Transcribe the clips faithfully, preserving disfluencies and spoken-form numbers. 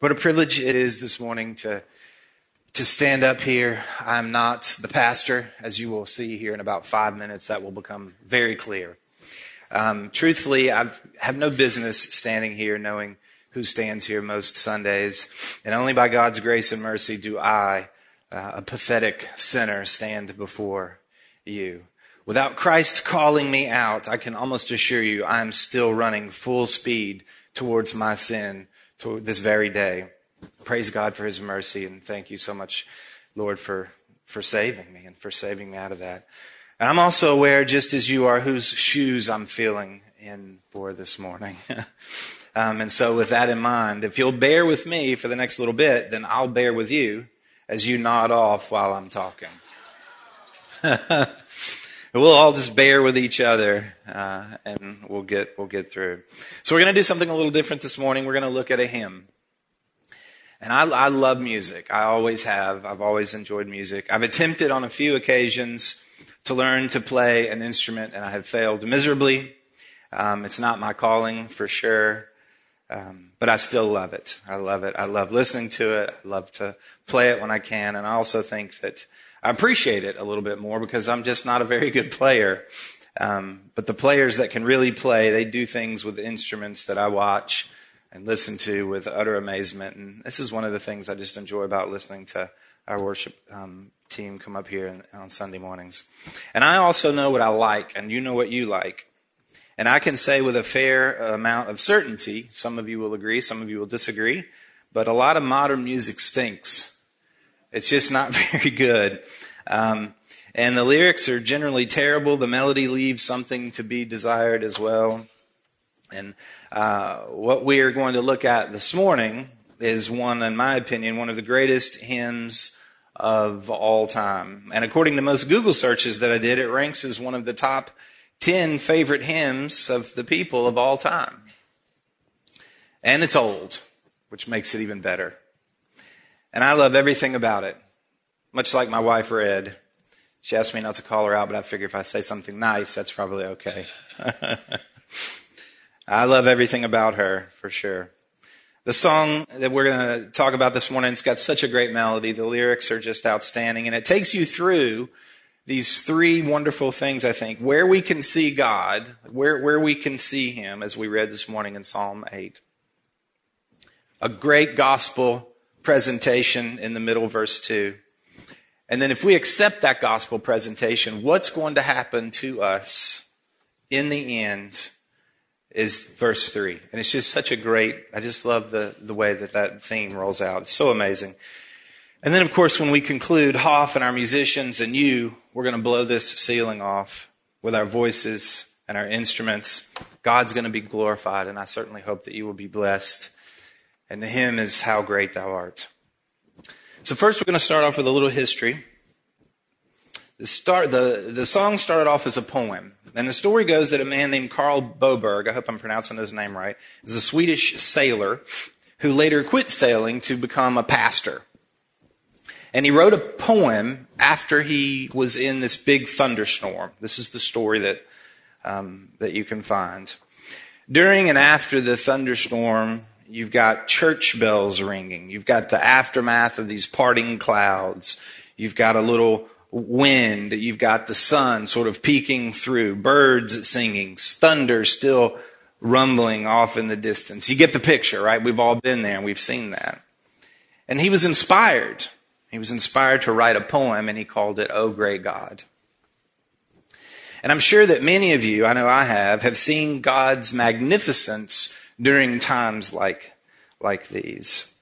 What a privilege it is this morning to, to stand up here. I'm not the pastor, as you will see here in about five minutes. That will become very clear. Um, truthfully, I have no business standing here knowing who stands here most Sundays. And only by God's grace and mercy do I, uh, a pathetic sinner, stand before you. Without Christ calling me out, I can almost assure you I am still running full speed towards my sin to this very day. Praise God for his mercy, and thank you so much, Lord, for, for saving me and for saving me out of that. And I'm also aware, just as you are, whose shoes I'm feeling in for this morning. um, and so with that in mind, if you'll bear with me for the next little bit, then I'll bear with you as you nod off while I'm talking. We'll all just bear with each other, uh, and we'll get we'll get through. So we're going to do something a little different this morning. We're going to look at a hymn. And I, I love music. I always have. I've always enjoyed music. I've attempted on a few occasions to learn to play an instrument, and I have failed miserably. Um, it's not my calling, for sure. Um, but I still love it. I love it. I love listening to it. I love to play it when I can. And I also think that I appreciate it a little bit more because I'm just not a very good player. Um, but the players that can really play, they do things with instruments that I watch and listen to with utter amazement. And this is one of the things I just enjoy about listening to our worship um, team come up here in, on Sunday mornings. And I also know what I like, and you know what you like. And I can say with a fair amount of certainty, some of you will agree, some of you will disagree, but a lot of modern music stinks. It's just not very good. Um, and the lyrics are generally terrible. The melody leaves something to be desired as well. And uh, what we are going to look at this morning is one, in my opinion, one of the greatest hymns of all time. And according to most Google searches that I did, it ranks as one of the top ten favorite hymns of the people of all time. And it's old, which makes it even better. And I love everything about it, much like my wife, Red. She asked me not to call her out, but I figure if I say something nice, that's probably okay. I love everything about her, for sure. The song that we're going to talk about this morning, it's got such a great melody. The lyrics are just outstanding, and it takes you through these three wonderful things, I think, where we can see God, where, where we can see him, as we read this morning in Psalm eight. A great gospel presentation in the middle, verse two. And then if we accept that gospel presentation, what's going to happen to us in the end is verse three. And it's just such a great, I just love the, the way that that theme rolls out. It's so amazing. And then, of course, when we conclude, Hoff and our musicians and you, we're going to blow this ceiling off with our voices and our instruments. God's going to be glorified, and I certainly hope that you will be blessed. And the hymn is How Great Thou Art. So first we're going to start off with a little history. The, start, the, the song started off as a poem. And the story goes that a man named Carl Boberg, I hope I'm pronouncing his name right, is a Swedish sailor who later quit sailing to become a pastor. And he wrote a poem after he was in this big thunderstorm. This is the story that um, that you can find. During and after the thunderstorm, you've got church bells ringing. You've got the aftermath of these parting clouds. You've got a little wind. You've got the sun sort of peeking through. Birds singing. Thunder still rumbling off in the distance. You get the picture, right? We've all been there and we've seen that. And he was inspired. He was inspired to write a poem, and he called it, "O Great God." And I'm sure that many of you, I know I have, have seen God's magnificence during times like like these.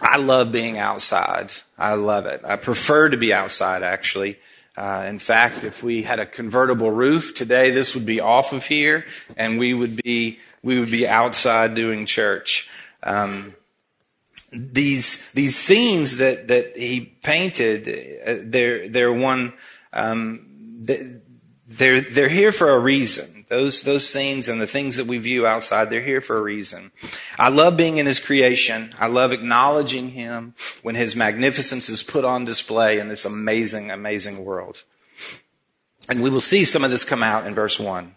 I love being outside. I love it. I prefer to be outside, actually. Uh, in fact, if we had a convertible roof today, this would be off of here, and we would be we would be outside doing church. Um, these these scenes that that he painted, they're they're one um, they're they're here for a reason. Those those scenes and the things that we view outside, they're here for a reason. I love being in his creation. I love acknowledging him when his magnificence is put on display in this amazing, amazing world. And we will see some of this come out in verse one.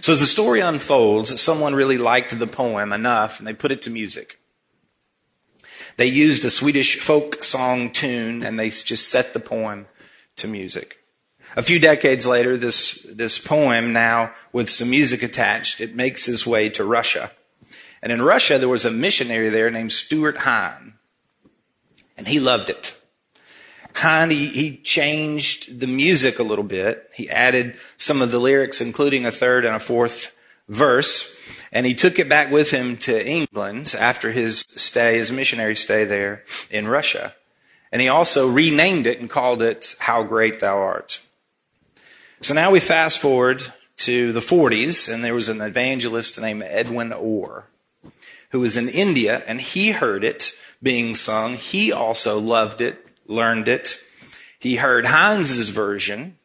So as the story unfolds, someone really liked the poem enough, and they put it to music. They used a Swedish folk song tune, and they just set the poem to music. A few decades later, this, this poem, now with some music attached, it makes its way to Russia. And in Russia, there was a missionary there named Stuart Hine, and he loved it. Hine, he, he changed the music a little bit. He added some of the lyrics, including a third and a fourth verse, and he took it back with him to England after his stay, his missionary stay there in Russia. And he also renamed it and called it How Great Thou Art. So now we fast forward to the forties, and there was an evangelist named Edwin Orr, who was in India, and he heard it being sung. He also loved it, learned it. He heard Hines's version,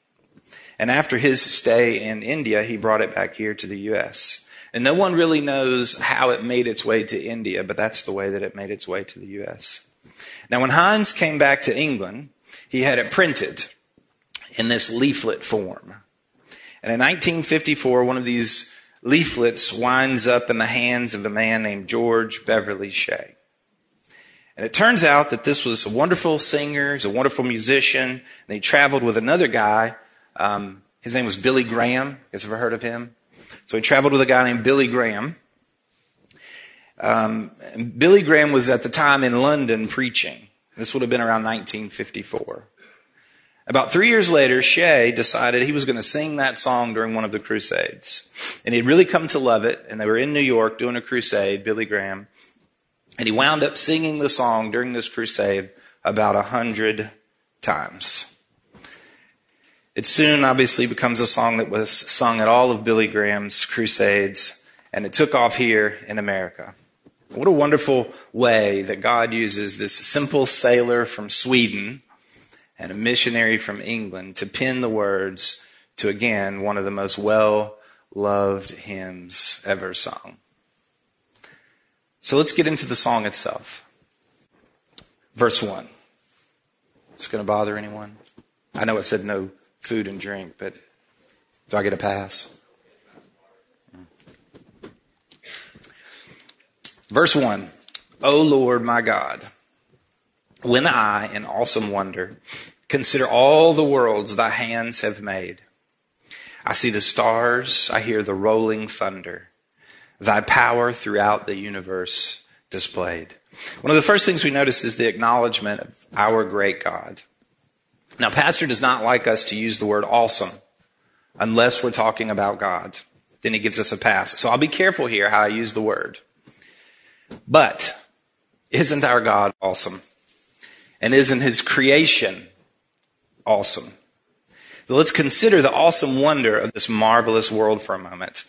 and after his stay in India, he brought it back here to the U S And no one really knows how it made its way to India, but that's the way that it made its way to the U S Now, when Hines came back to England, he had it printed in this leaflet form. And in nineteen fifty-four, one of these leaflets winds up in the hands of a man named George Beverly Shea. And it turns out that this was a wonderful singer, he's a wonderful musician, and he traveled with another guy. Um, his name was Billy Graham. You guys ever heard of him? So he traveled with a guy named Billy Graham. Um, Billy Graham was at the time in London preaching. This would have been around nineteen fifty-four. About three years later, Shea decided he was going to sing that song during one of the crusades. And he'd really come to love it, and they were in New York doing a crusade, Billy Graham. And he wound up singing the song during this crusade about a hundred times. It soon obviously becomes a song that was sung at all of Billy Graham's crusades, and it took off here in America. What a wonderful way that God uses this simple sailor from Sweden and a missionary from England to pen the words to, again, one of the most well-loved hymns ever sung. So let's get into the song itself. Verse one. It's going to bother anyone? I know it said no food and drink, but do I get a pass? Verse one. O Lord, my God, when I, in awesome wonder, consider all the worlds thy hands have made. I see the stars, I hear the rolling thunder, thy power throughout the universe displayed. One of the first things we notice is the acknowledgement of our great God. Now, Pastor does not like us to use the word awesome unless we're talking about God. Then he gives us a pass. So I'll be careful here how I use the word. But isn't our God awesome? And isn't his creation awesome? So let's consider the awesome wonder of this marvelous world for a moment.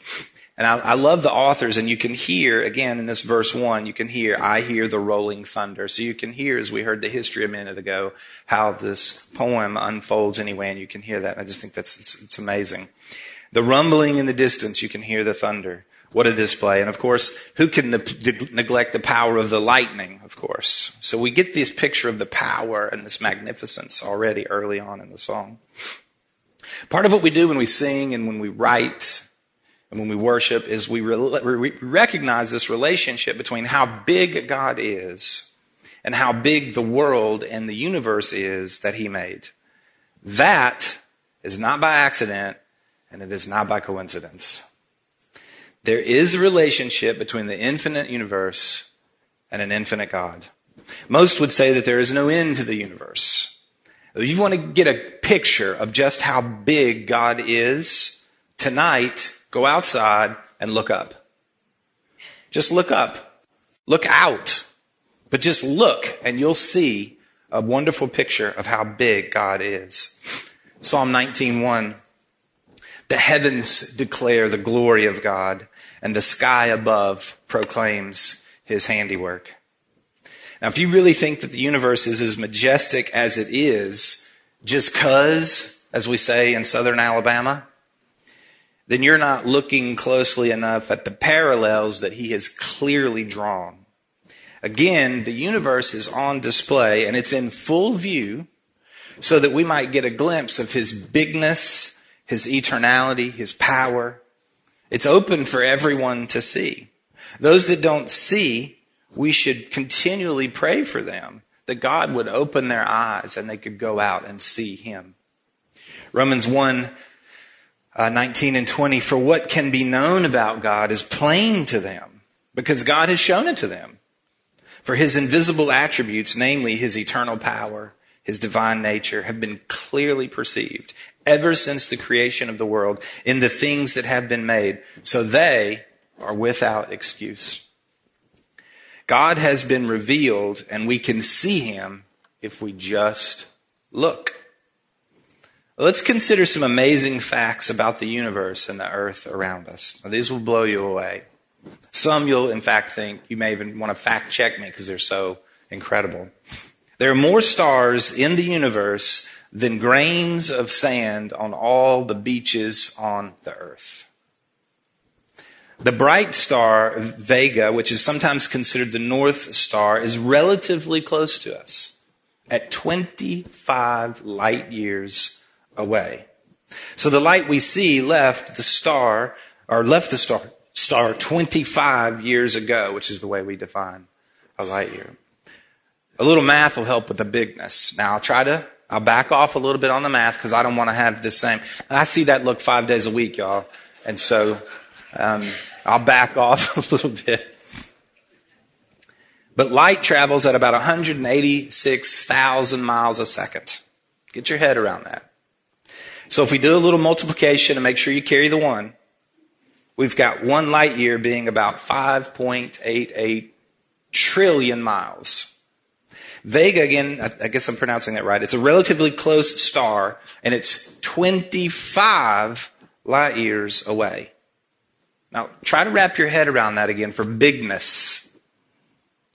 And I, I love the authors, and you can hear, again, in this verse one, you can hear, I hear the rolling thunder. So you can hear, as we heard the history a minute ago, how this poem unfolds anyway, and you can hear that. And I just think that's it's, it's amazing. The rumbling in the distance, you can hear the thunder. What a display. And, of course, who can ne- de- neglect the power of the lightning, of course. So we get this picture of the power and this magnificence already early on in the song. Part of what we do when we sing and when we write and when we worship is we, re- we recognize this relationship between how big God is and how big the world and the universe is that he made. That is not by accident, and it is not by coincidence. There is a relationship between the infinite universe and an infinite God. Most would say that there is no end to the universe. If you want to get a picture of just how big God is, tonight, go outside and look up. Just look up. Look out. But just look, and you'll see a wonderful picture of how big God is. Psalm nineteen one. The heavens declare the glory of God, and the sky above proclaims his handiwork. Now, if you really think that the universe is as majestic as it is, just cause, as we say in southern Alabama, then you're not looking closely enough at the parallels that he has clearly drawn. Again, the universe is on display, and it's in full view so that we might get a glimpse of his bigness, his eternality, his power. It's open for everyone to see. Those that don't see we should continually pray for them, that God would open their eyes and they could go out and see him. Romans one, uh, nineteen and twenty, for what can be known about God is plain to them, because God has shown it to them. For his invisible attributes, namely his eternal power, his divine nature, have been clearly perceived ever since the creation of the world in the things that have been made, so they are without excuse. God has been revealed, and we can see him if we just look. Let's consider some amazing facts about the universe and the earth around us. Now, these will blow you away. Some you'll, in fact, think you may even want to fact check me because they're so incredible. There are more stars in the universe than grains of sand on all the beaches on the earth. The bright star Vega, which is sometimes considered the North Star, is relatively close to us at twenty-five light years away. So the light we see left the star, or left the star, star twenty-five years ago, which is the way we define a light year. A little math will help with the bigness. Now, I'll try to, I'll back off a little bit on the math because I don't want to have the same. I see that look five days a week, y'all. And so um, I'll back off a little bit. But light travels at about one hundred eighty-six thousand miles a second. Get your head around that. So if we do a little multiplication and make sure you carry the one, we've got one light year being about five point eight eight trillion miles. Vega, again, I guess I'm pronouncing that right. It's a relatively close star, and it's twenty-five light years away. Now, try to wrap your head around that again for bigness.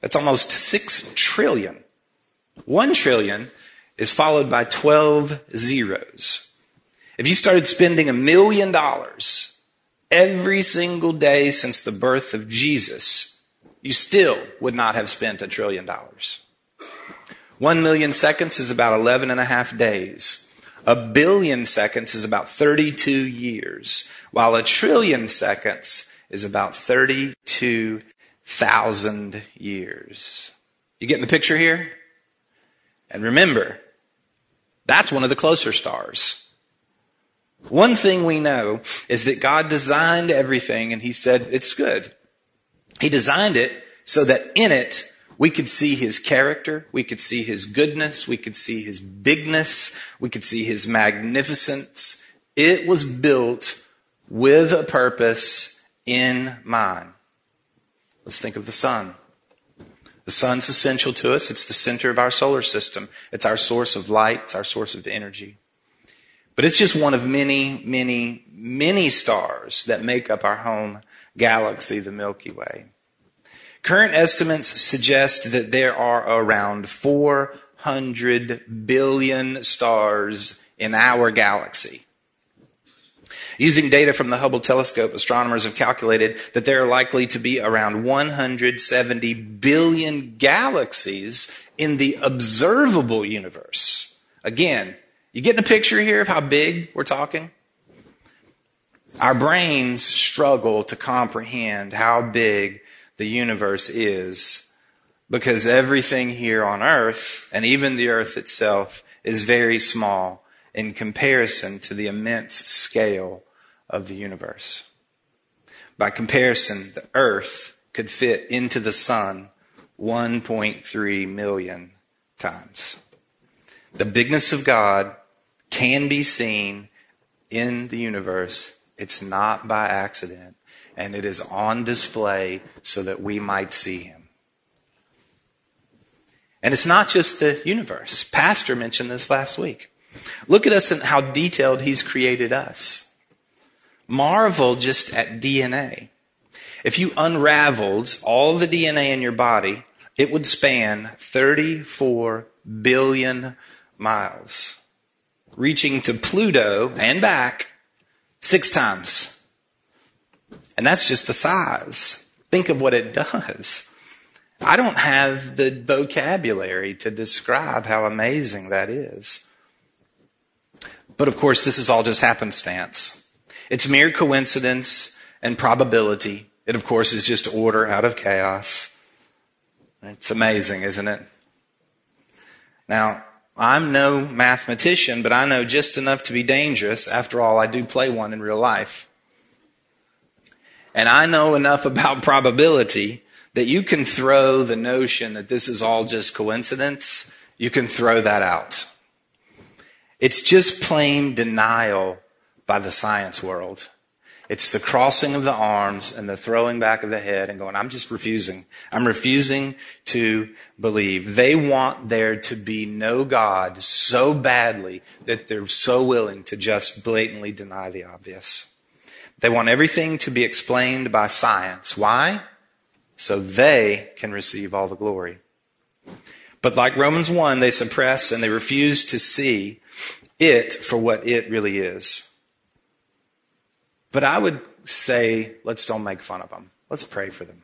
That's almost six trillion. one trillion is followed by twelve zeros. If you started spending a million dollars every single day since the birth of Jesus, you still would not have spent a trillion dollars. One million seconds is about eleven and a half days. A billion seconds is about thirty-two years, while a trillion seconds is about thirty-two thousand years. You getting the picture here? And remember, that's one of the closer stars. One thing we know is that God designed everything, and he said it's good. He designed it so that in it, we could see his character, we could see his goodness, we could see his bigness, we could see his magnificence. It was built with a purpose in mind. Let's think of the sun. The sun's essential to us. It's the center of our solar system. It's our source of light. It's our source of energy. But it's just one of many, many, many stars that make up our home galaxy, the Milky Way. Current estimates suggest that there are around four hundred billion stars in our galaxy. Using data from the Hubble telescope, astronomers have calculated that there are likely to be around one hundred seventy billion galaxies in the observable universe. Again, you getting a picture here of how big we're talking? Our brains struggle to comprehend how big the universe is, because everything here on earth, and even the earth itself, is very small in comparison to the immense scale of the universe. By comparison, the earth could fit into the sun one point three million times. The bigness of God can be seen in the universe. It's not by accident. And it is on display so that we might see him. And it's not just the universe. Pastor mentioned this last week. Look at us and how detailed he's created us. Marvel just at D N A. If you unraveled all the D N A in your body, it would span thirty-four billion miles, reaching to Pluto and back six times. And that's just the size. Think of what it does. I don't have the vocabulary to describe how amazing that is. But of course, this is all just happenstance. It's mere coincidence and probability. It, of course, is just order out of chaos. It's amazing, isn't it? Now, I'm no mathematician, but I know just enough to be dangerous. After all, I do play one in real life. And I know enough about probability that you can throw the notion that this is all just coincidence, you can throw that out. It's just plain denial by the science world. It's the crossing of the arms and the throwing back of the head and going, I'm just refusing. I'm refusing to believe. They want there to be no God so badly that they're so willing to just blatantly deny the obvious. They want everything to be explained by science. Why? So they can receive all the glory. But like Romans one, they suppress and they refuse to see it for what it really is. But I would say, let's don't make fun of them. Let's pray for them.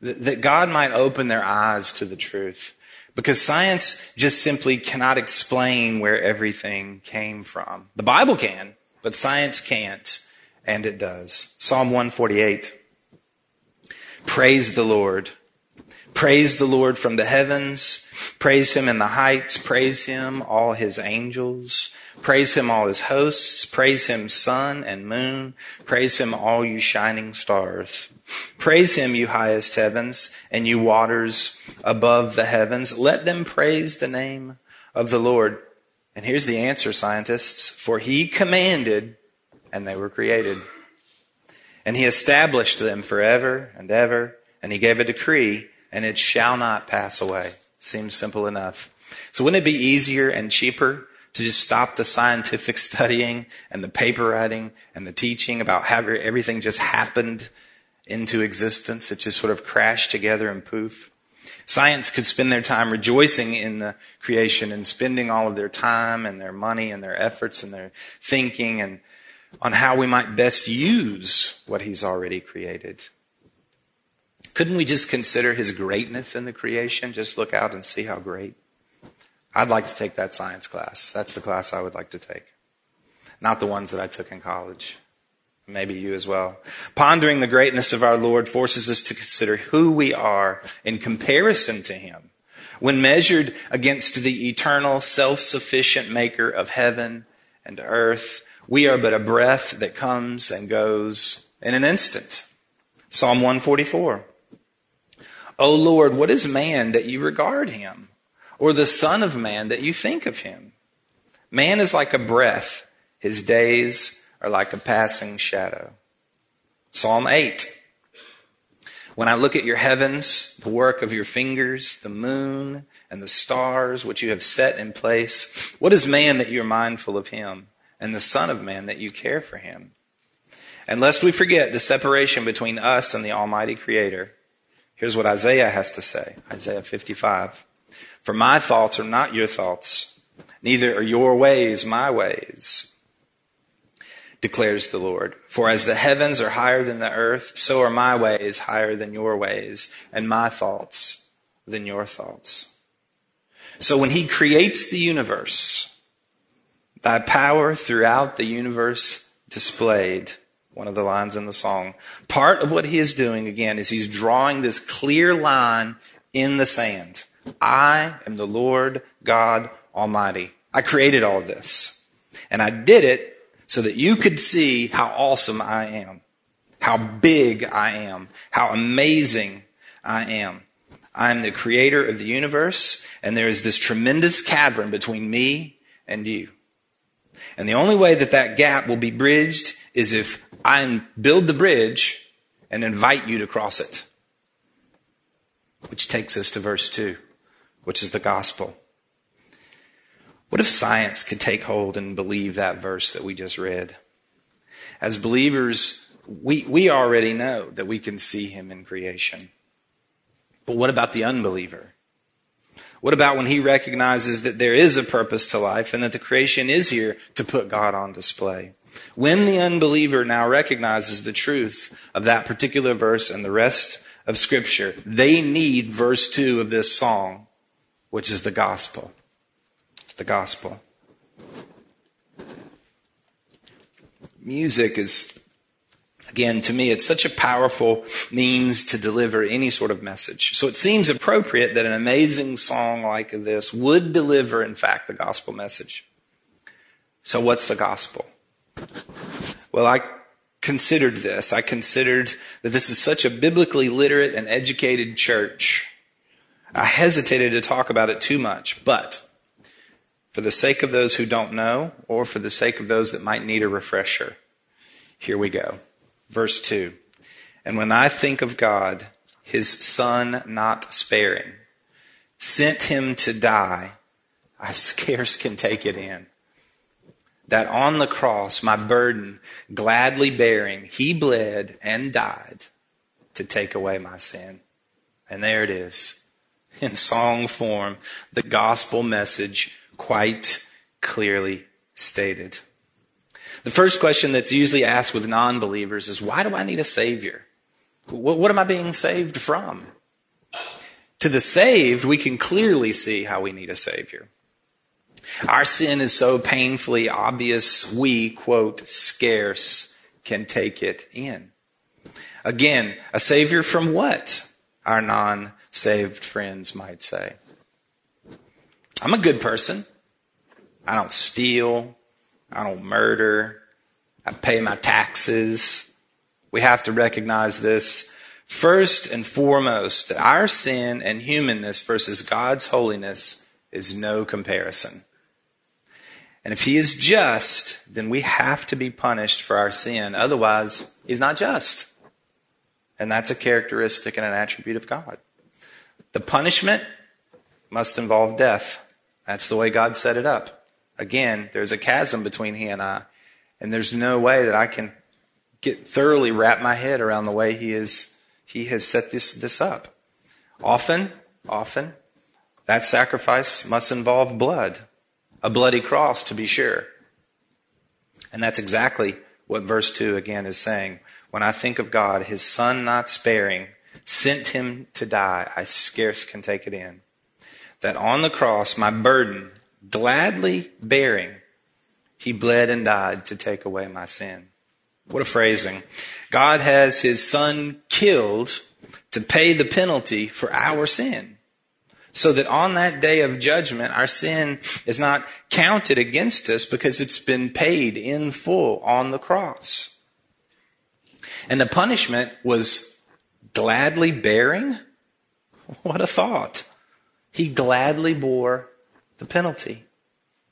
That God might open their eyes to the truth. Because science just simply cannot explain where everything came from. The Bible can, but science can't. And it does. Psalm one forty-eight. Praise the Lord. Praise the Lord from the heavens. Praise him in the heights. Praise him, all his angels. Praise him, all his hosts. Praise him, sun and moon. Praise him, all you shining stars. Praise him, you highest heavens, and you waters above the heavens. Let them praise the name of the Lord. And here's the answer, scientists. For he commanded, and they were created. And he established them forever and ever. And he gave a decree, and it shall not pass away. Seems simple enough. So wouldn't it be easier and cheaper to just stop the scientific studying and the paper writing and the teaching about how everything just happened into existence? It just sort of crashed together and poof. Science could spend their time rejoicing in the creation and spending all of their time and their money and their efforts and their thinking and on how we might best use what he's already created. Couldn't we just consider his greatness in the creation? Just look out and see how great. I'd like to take that science class. That's the class I would like to take. Not the ones that I took in college. Maybe you as well. Pondering the greatness of our Lord forces us to consider who we are in comparison to him when measured against the eternal, self-sufficient maker of heaven and earth. We are but a breath that comes and goes in an instant. Psalm one forty-four. O Lord, what is man that you regard him? Or the son of man that you think of him? Man is like a breath. His days are like a passing shadow. Psalm eight. When I look at your heavens, the work of your fingers, the moon and the stars, which you have set in place, what is man that you are mindful of him? And the Son of Man that you care for him. And lest we forget the separation between us and the Almighty Creator, here's what Isaiah has to say, Isaiah fifty-five. For my thoughts are not your thoughts, neither are your ways my ways, declares the Lord. For as the heavens are higher than the earth, so are my ways higher than your ways, and my thoughts than your thoughts. So when he creates the universe, thy power throughout the universe displayed. One of the lines in the song. Part of what he is doing, again, is he's drawing this clear line in the sand. I am the Lord God Almighty. I created all this. And I did it so that you could see how awesome I am, how big I am, how amazing I am. I am the creator of the universe, and there is this tremendous cavern between me and you. And the only way that that gap will be bridged is if I build the bridge and invite you to cross it. Which takes us to verse two, which is the gospel. What if science could take hold and believe that verse that we just read? As believers, we, we already know that we can see him in creation. But what about the unbeliever? What about when he recognizes that there is a purpose to life and that the creation is here to put God on display? When the unbeliever now recognizes the truth of that particular verse and the rest of Scripture, they need verse two of this song, which is the gospel. The gospel. Music is Again, to me, it's such a powerful means to deliver any sort of message. So it seems appropriate that an amazing song like this would deliver, in fact, the gospel message. So what's the gospel? Well, I considered this. I considered that this is such a biblically literate and educated church. I hesitated to talk about it too much, but for the sake of those who don't know, or for the sake of those that might need a refresher, here we go. Verse two, and when I think of God, his son not sparing, sent him to die, I scarce can take it in. That on the cross, my burden gladly bearing, he bled and died to take away my sin. And there it is, in song form, the gospel message quite clearly stated. The first question that's usually asked with non-believers is, why do I need a Savior? What, what am I being saved from? To the saved, we can clearly see how we need a Savior. Our sin is so painfully obvious, we, quote, scarce can take it in. Again, a Savior from what? Our non-saved friends might say. I'm a good person. I don't steal. I don't murder. I pay my taxes. We have to recognize this first and foremost, that our sin and humanness versus God's holiness is no comparison. And if he is just, then we have to be punished for our sin. Otherwise, he's not just. And that's a characteristic and an attribute of God. The punishment must involve death. That's the way God set it up. Again, there's a chasm between he and I, and there's no way that I can get thoroughly wrap my head around the way he is. He has set this, this up. Often, often, that sacrifice must involve blood, a bloody cross to be sure. And that's exactly what verse two again is saying. When I think of God, his son not sparing, sent him to die, I scarce can take it in. That on the cross, my burden gladly bearing, he bled and died to take away my sin. What a phrasing. God has his son killed to pay the penalty for our sin, so that on that day of judgment, our sin is not counted against us because it's been paid in full on the cross. And the punishment was gladly bearing? What a thought. He gladly bore the penalty.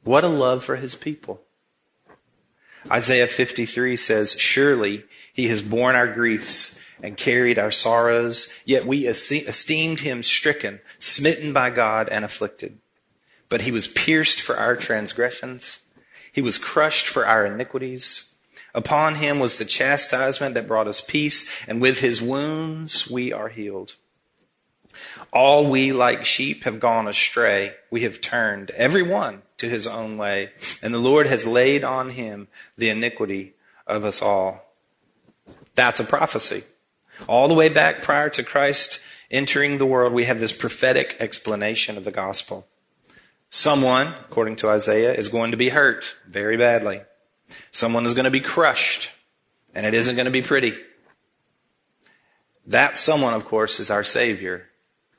What a love for his people. Isaiah fifty-three says, surely he has borne our griefs and carried our sorrows, yet we esteemed him stricken, smitten by God, and afflicted. But he was pierced for our transgressions. He was crushed for our iniquities. Upon him was the chastisement that brought us peace, and with his wounds we are healed. All we like sheep have gone astray. We have turned every one to his own way, and the Lord has laid on him the iniquity of us all. That's a prophecy. All the way back prior to Christ entering the world, we have this prophetic explanation of the gospel. Someone, according to Isaiah, is going to be hurt very badly. Someone is going to be crushed, and it isn't going to be pretty. That someone, of course, is our Savior,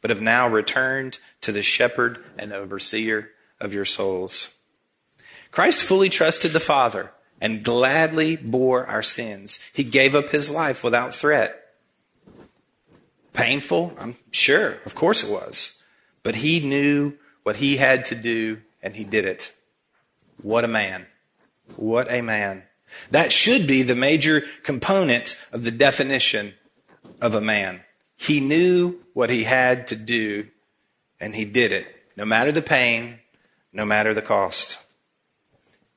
but have now returned to the shepherd and overseer of your souls. Christ fully trusted the Father and gladly bore our sins. He gave up his life without threat. Painful? I'm sure. Of course it was. But he knew what he had to do, and he did it. What a man. What a man. That should be the major component of the definition of a man. He knew what he had to do, and he did it, no matter the pain, no matter the cost.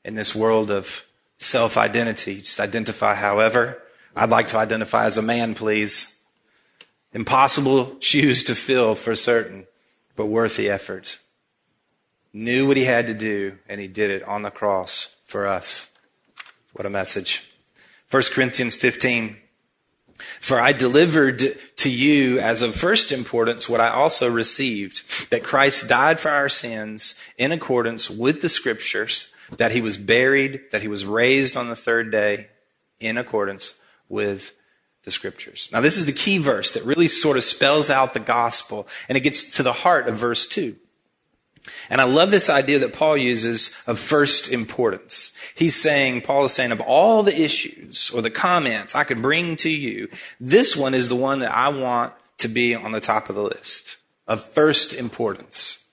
In this world of self-identity, just identify however I'd like to identify as a man, please. Impossible shoes to fill for certain, but worth the effort. Knew what he had to do, and he did it on the cross for us. What a message. First Corinthians fifteen. For I delivered to you as of first importance what I also received, that Christ died for our sins in accordance with the Scriptures, that he was buried, that he was raised on the third day in accordance with the Scriptures. Now, this is the key verse that really sort of spells out the gospel, and it gets to the heart of verse two. And I love this idea that Paul uses of first importance. He's saying, Paul is saying, of all the issues or the comments I could bring to you, this one is the one that I want to be on the top of the list, of first importance.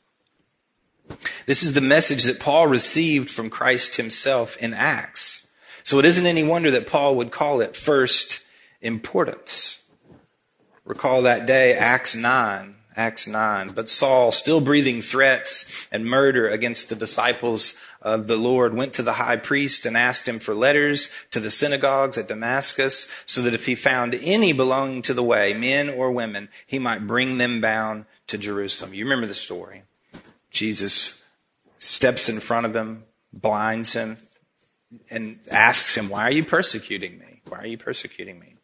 This is the message that Paul received from Christ himself in Acts. So it isn't any wonder that Paul would call it first importance. Recall that day, Acts nine. Acts nine, but Saul, still breathing threats and murder against the disciples of the Lord, went to the high priest and asked him for letters to the synagogues at Damascus, so that if he found any belonging to the way, men or women, he might bring them bound to Jerusalem. You remember the story. Jesus steps in front of him, blinds him, and asks him, why are you persecuting me? Why are you persecuting me?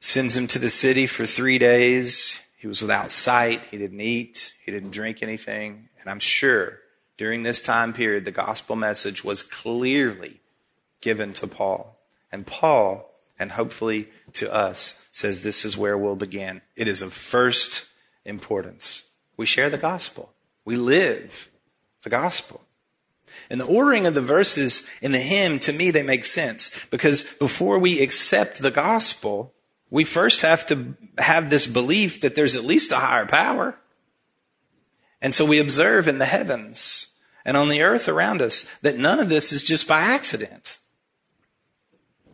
Sends him to the city for three days. He was without sight, he didn't eat, he didn't drink anything. And I'm sure during this time period, the gospel message was clearly given to Paul. And Paul, and hopefully to us, says this is where we'll begin. It is of first importance. We share the gospel. We live the gospel. And the ordering of the verses in the hymn, to me, they make sense. Because before we accept the gospel, we first have to have this belief that there's at least a higher power. And so we observe in the heavens and on the earth around us that none of this is just by accident.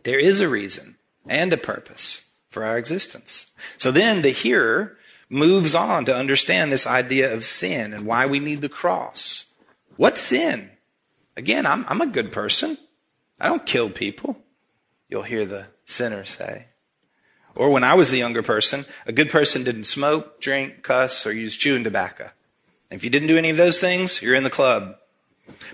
There is a reason and a purpose for our existence. So then the hearer moves on to understand this idea of sin and why we need the cross. What's sin? Again, I'm, I'm a good person. I don't kill people, you'll hear the sinner say. Or when I was a younger person, a good person didn't smoke, drink, cuss, or use chewing tobacco. And if you didn't do any of those things, you're in the club.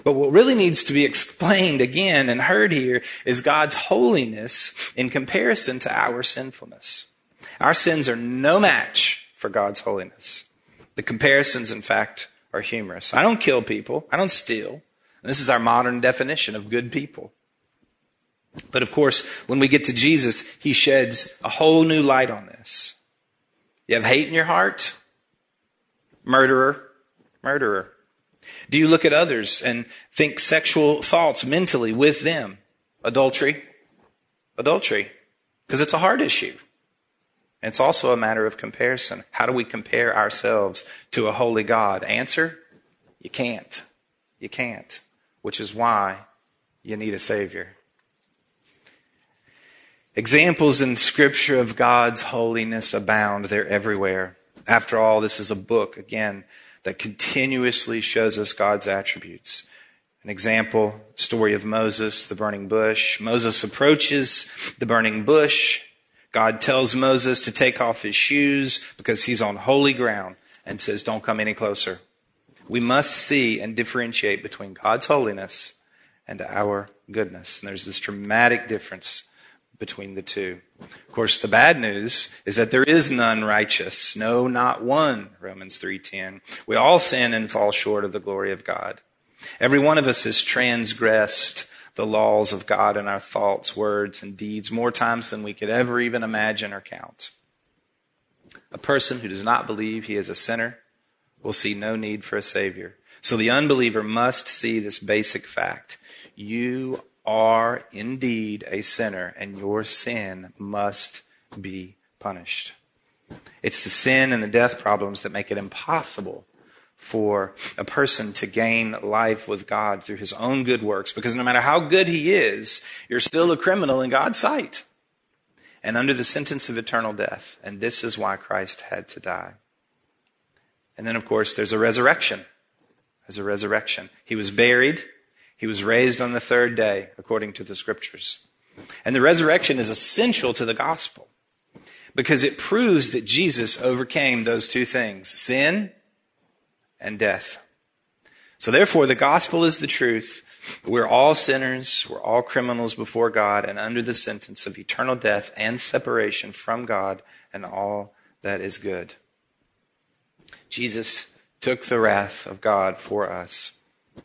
But what really needs to be explained again and heard here is God's holiness in comparison to our sinfulness. Our sins are no match for God's holiness. The comparisons, in fact, are humorous. I don't kill people. I don't steal. And this is our modern definition of good people. But of course, when we get to Jesus, he sheds a whole new light on this. You have hate in your heart? Murderer, murderer. Do you look at others and think sexual thoughts mentally with them? Adultery, adultery. Because it's a hard issue. And it's also a matter of comparison. How do we compare ourselves to a holy God? Answer, you can't. You can't, which is why you need a Savior. Examples in Scripture of God's holiness abound. They're everywhere. After all, this is a book, again, that continuously shows us God's attributes. An example, story of Moses, the burning bush. Moses approaches the burning bush. God tells Moses to take off his shoes because he's on holy ground and says, don't come any closer. We must see and differentiate between God's holiness and our goodness. And there's this dramatic difference between the two. Of course, the bad news is that there is none righteous. No, not one, Romans three ten. We all sin and fall short of the glory of God. Every one of us has transgressed the laws of God in our thoughts, words, and deeds more times than we could ever even imagine or count. A person who does not believe he is a sinner will see no need for a Savior. So the unbeliever must see this basic fact. You are are indeed a sinner, and your sin must be punished. It's the sin and the death problems that make it impossible for a person to gain life with God through his own good works, because no matter how good he is, you're still a criminal in God's sight and under the sentence of eternal death. And this is why Christ had to die. And then, of course, there's a resurrection. There's a resurrection. He was buried. He was raised on the third day, according to the Scriptures. And the resurrection is essential to the gospel because it proves that Jesus overcame those two things, sin and death. So therefore, the gospel is the truth. We're all sinners, we're all criminals before God and under the sentence of eternal death and separation from God and all that is good. Jesus took the wrath of God for us.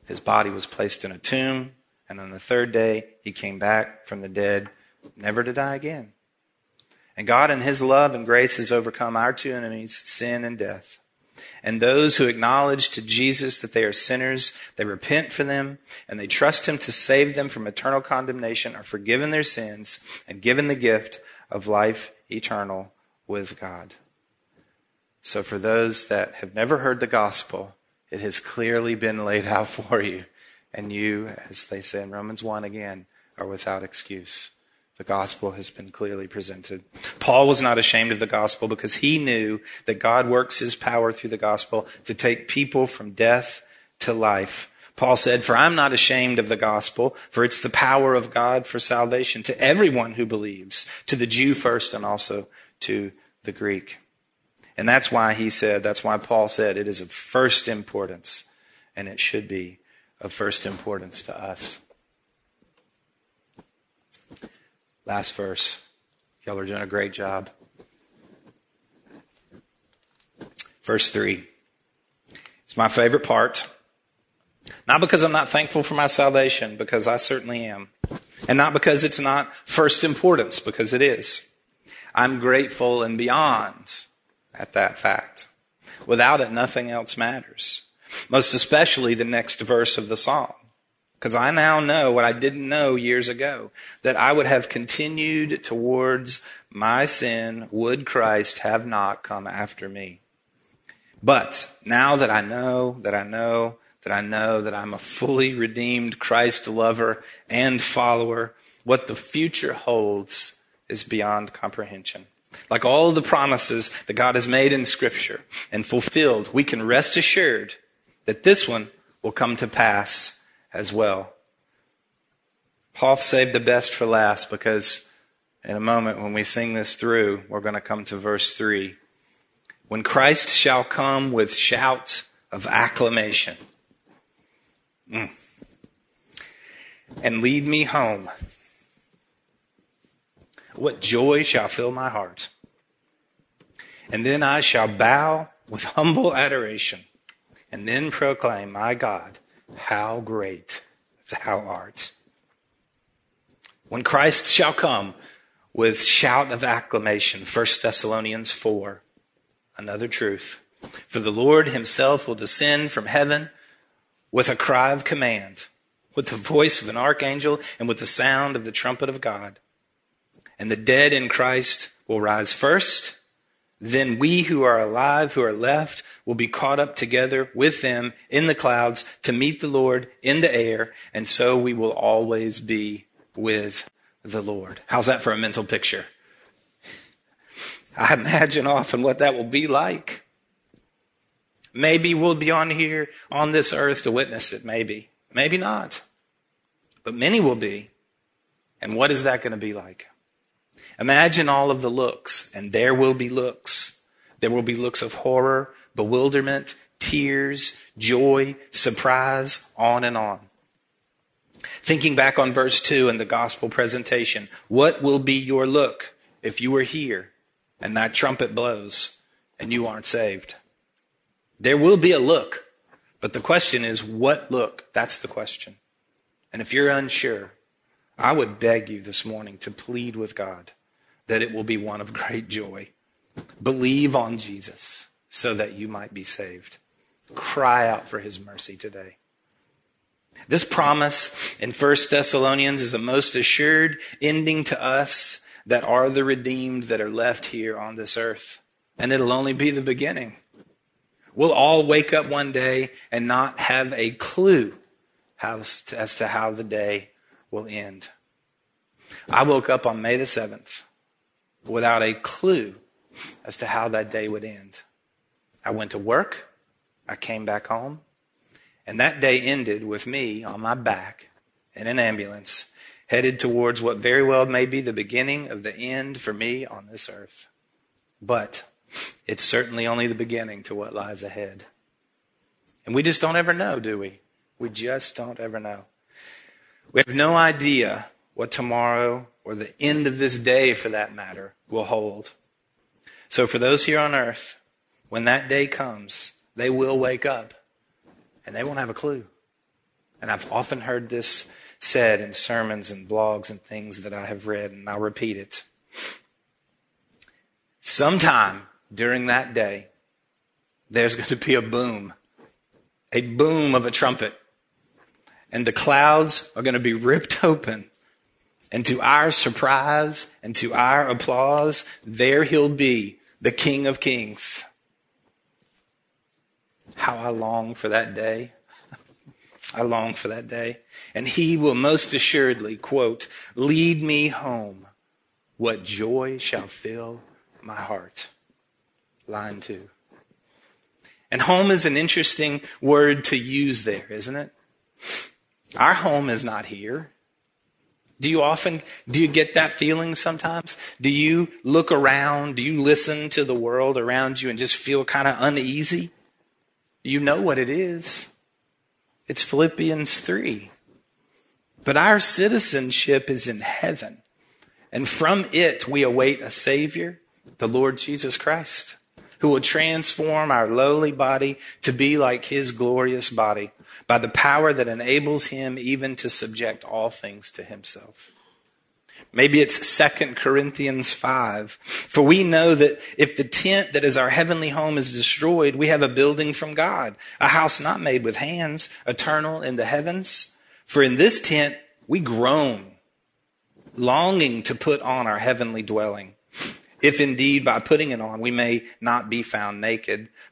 His body was placed in a tomb, and on the third day, he came back from the dead, never to die again. And God in his love and grace has overcome our two enemies, sin and death. And those who acknowledge to Jesus that they are sinners, they repent for them, and they trust him to save them from eternal condemnation, are forgiven their sins and given the gift of life eternal with God. So for those that have never heard the gospel, it has clearly been laid out for you. And you, as they say in Romans one again, are without excuse. The gospel has been clearly presented. Paul was not ashamed of the gospel because he knew that God works his power through the gospel to take people from death to life. Paul said, "For I'm not ashamed of the gospel, for it's the power of God for salvation to everyone who believes, to the Jew first and also to the Greek." And that's why he said, that's why Paul said it is of first importance, and it should be of first importance to us. Last verse. Y'all are doing a great job. Verse three. It's my favorite part. Not because I'm not thankful for my salvation, because I certainly am. And not because it's not first importance, because it is. I'm grateful and beyond at that fact. Without it, nothing else matters. Most especially the next verse of the psalm. Because I now know what I didn't know years ago, that I would have continued towards my sin, would Christ have not come after me. But now that I know, that I know, that I know that I'm a fully redeemed Christ lover and follower, what the future holds is beyond comprehension. Like all of the promises that God has made in Scripture and fulfilled, we can rest assured that this one will come to pass as well. Hoff saved the best for last because in a moment when we sing this through, we're going to come to verse three. When Christ shall come with shout of acclamation mm, and lead me home, what joy shall fill my heart. And then I shall bow with humble adoration and then proclaim, my God, how great thou art. When Christ shall come with shout of acclamation, First Thessalonians four, another truth. For the Lord himself will descend from heaven with a cry of command, with the voice of an archangel, and with the sound of the trumpet of God. And the dead in Christ will rise first. Then we who are alive, who are left, will be caught up together with them in the clouds to meet the Lord in the air. And so we will always be with the Lord. How's that for a mental picture? I imagine often what that will be like. Maybe we'll be on here, on this earth to witness it. Maybe, maybe not. But many will be. And what is that going to be like? Imagine all of the looks, and there will be looks. There will be looks of horror, bewilderment, tears, joy, surprise, on and on. Thinking back on verse two in the gospel presentation, what will be your look if you are here and that trumpet blows and you aren't saved? There will be a look, but the question is, what look? That's the question. And if you're unsure, I would beg you this morning to plead with God that it will be one of great joy. Believe on Jesus so that you might be saved. Cry out for his mercy today. This promise in First Thessalonians is the most assured ending to us that are the redeemed that are left here on this earth. And it'll only be the beginning. We'll all wake up one day and not have a clue how, as to how the day will end. I woke up on May the seventh without a clue as to how that day would end. I went to work, I came back home, and that day ended with me on my back in an ambulance headed towards what very well may be the beginning of the end for me on this earth. But it's certainly only the beginning to what lies ahead. And we just don't ever know, do we? We just don't ever know. We have no idea what tomorrow or the end of this day, for that matter, will hold. So for those here on earth, when that day comes, they will wake up and they won't have a clue. And I've often heard this said in sermons and blogs and things that I have read, and I'll repeat it. Sometime during that day, there's going to be a boom, a boom of a trumpet, and the clouds are going to be ripped open. And to our surprise and to our applause, there he'll be, the King of Kings. How I long for that day. I long for that day. And he will most assuredly, quote, lead me home. What joy shall fill my heart. Line two. And home is an interesting word to use there, isn't it? Our home is not here. Do you often, do you get that feeling sometimes? Do you look around? Do you listen to the world around you and just feel kind of uneasy? You know what it is. It's Philippians three. But our citizenship is in heaven, and from it we await a Savior, the Lord Jesus Christ, who will transform our lowly body to be like his glorious body by the power that enables him even to subject all things to himself. Maybe it's Second Corinthians five. For we know that if the tent that is our heavenly home is destroyed, we have a building from God, a house not made with hands, eternal in the heavens. For in this tent we groan, longing to put on our heavenly dwelling. If indeed by putting it on we may not be found naked.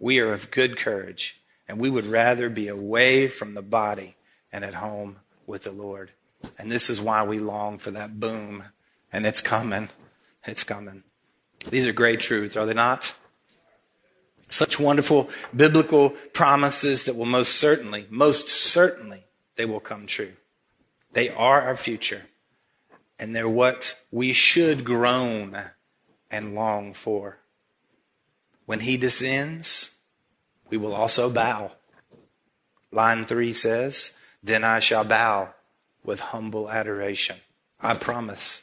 we are of good courage, and we would rather be away from the body and at home with the Lord. And this is why we long for that boom, and it's coming. It's coming. These are great truths, are they not? Such wonderful biblical promises that will most certainly, most certainly, they will come true. They are our future, and they're what we should groan and long for. When he descends, we will also bow. Line three says, then I shall bow with humble adoration. I promise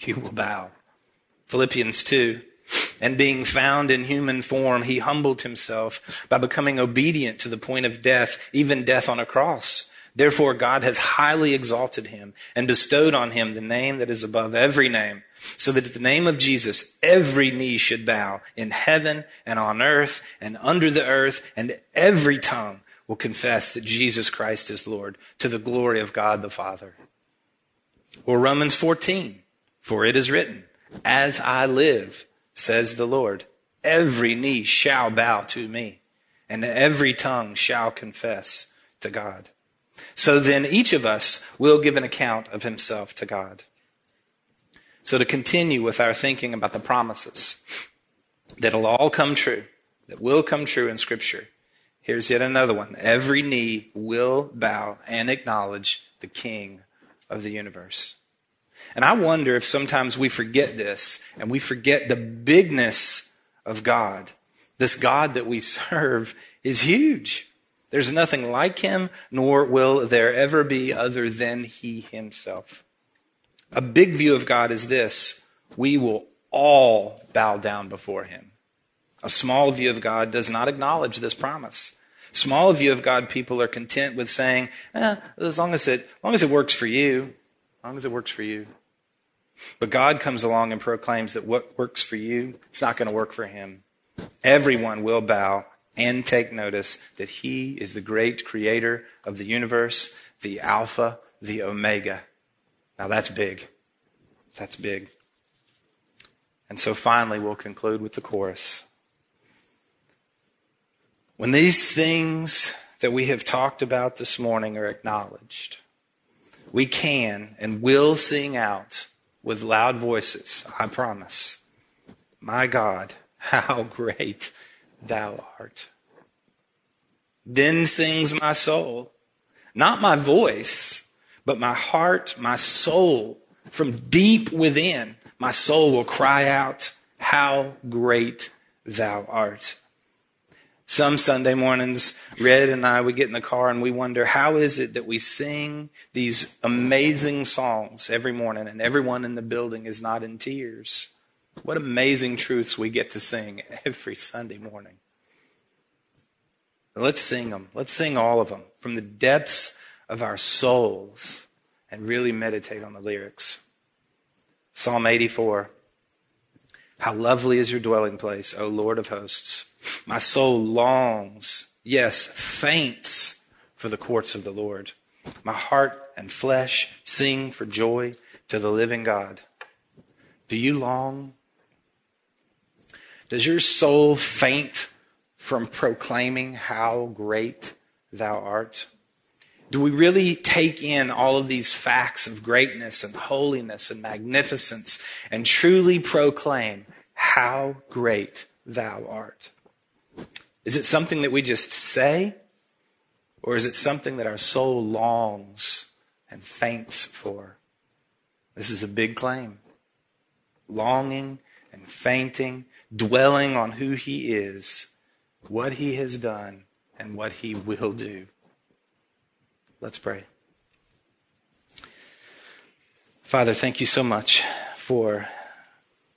you will bow. Philippians two, and being found in human form, he humbled himself by becoming obedient to the point of death, even death on a cross. Therefore, God has highly exalted him and bestowed on him the name that is above every name, so that at the name of Jesus, every knee should bow in heaven and on earth and under the earth, and every tongue will confess that Jesus Christ is Lord, to the glory of God the Father. Or Romans fourteen, for it is written, as I live, says the Lord, every knee shall bow to me, and every tongue shall confess to God. So then each of us will give an account of himself to God. So to continue with our thinking about the promises that'll all come true, that will come true in Scripture, here's yet another one. Every knee will bow and acknowledge the King of the universe. And I wonder if sometimes we forget this, and we forget the bigness of God. This God that we serve is huge. There's nothing like him, nor will there ever be other than he himself. A big view of God is this: we will all bow down before him. A small view of God does not acknowledge this promise. Small view of God, people are content with saying, eh, as long as it, as long as it works for you, as long as it works for you. But God comes along and proclaims that what works for you, it's not going to work for him. Everyone will bow and take notice that he is the great creator of the universe, the Alpha, the Omega. Now that's big. That's big. And so finally, we'll conclude with the chorus. When these things that we have talked about this morning are acknowledged, we can and will sing out with loud voices, I promise, my God, how great thou art. Then sings my soul, not my voice, but my heart, my soul, from deep within, my soul will cry out, how great thou art. Some Sunday mornings, Red and I, we get in the car and we wonder, how is it that we sing these amazing songs every morning and everyone in the building is not in tears? What amazing truths we get to sing every Sunday morning. Let's sing them. Let's sing all of them from the depths of our souls and really meditate on the lyrics. Psalm eighty-four. How lovely is your dwelling place, O Lord of hosts. My soul longs, yes, faints for the courts of the Lord. My heart and flesh sing for joy to the living God. Do you long? Does your soul faint from proclaiming how great thou art? Do we really take in all of these facts of greatness and holiness and magnificence and truly proclaim how great thou art? Is it something that we just say? Or is it something that our soul longs and faints for? This is a big claim. Longing and fainting, dwelling on who he is, what he has done, and what he will do. Let's pray. Father, thank you so much for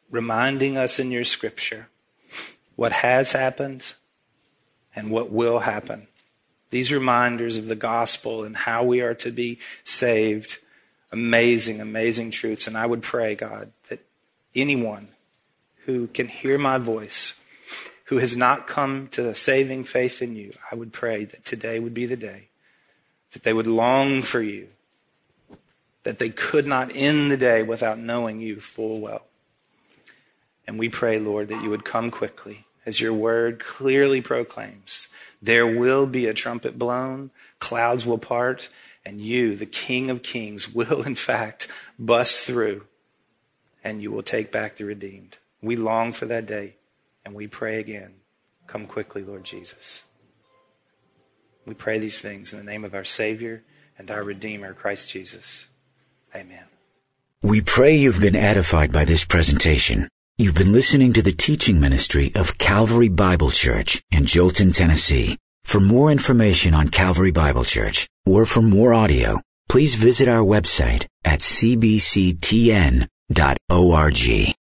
reminding us in your scripture what has happened and what will happen. These reminders of the gospel and how we are to be saved. Amazing, amazing truths. And I would pray, God, that anyone who can hear my voice, who has not come to saving faith in you, I would pray that today would be the day that they would long for you, that they could not end the day without knowing you full well. And we pray, Lord, that you would come quickly, as your word clearly proclaims. There will be a trumpet blown, clouds will part, and you, the King of Kings, will in fact bust through, and you will take back the redeemed. We long for that day, and we pray again. Come quickly, Lord Jesus. We pray these things in the name of our Savior and our Redeemer, Christ Jesus. Amen. We pray you've been edified by this presentation. You've been listening to the teaching ministry of Calvary Bible Church in Jolton, Tennessee. For more information on Calvary Bible Church or for more audio, please visit our website at c b c t n dot org.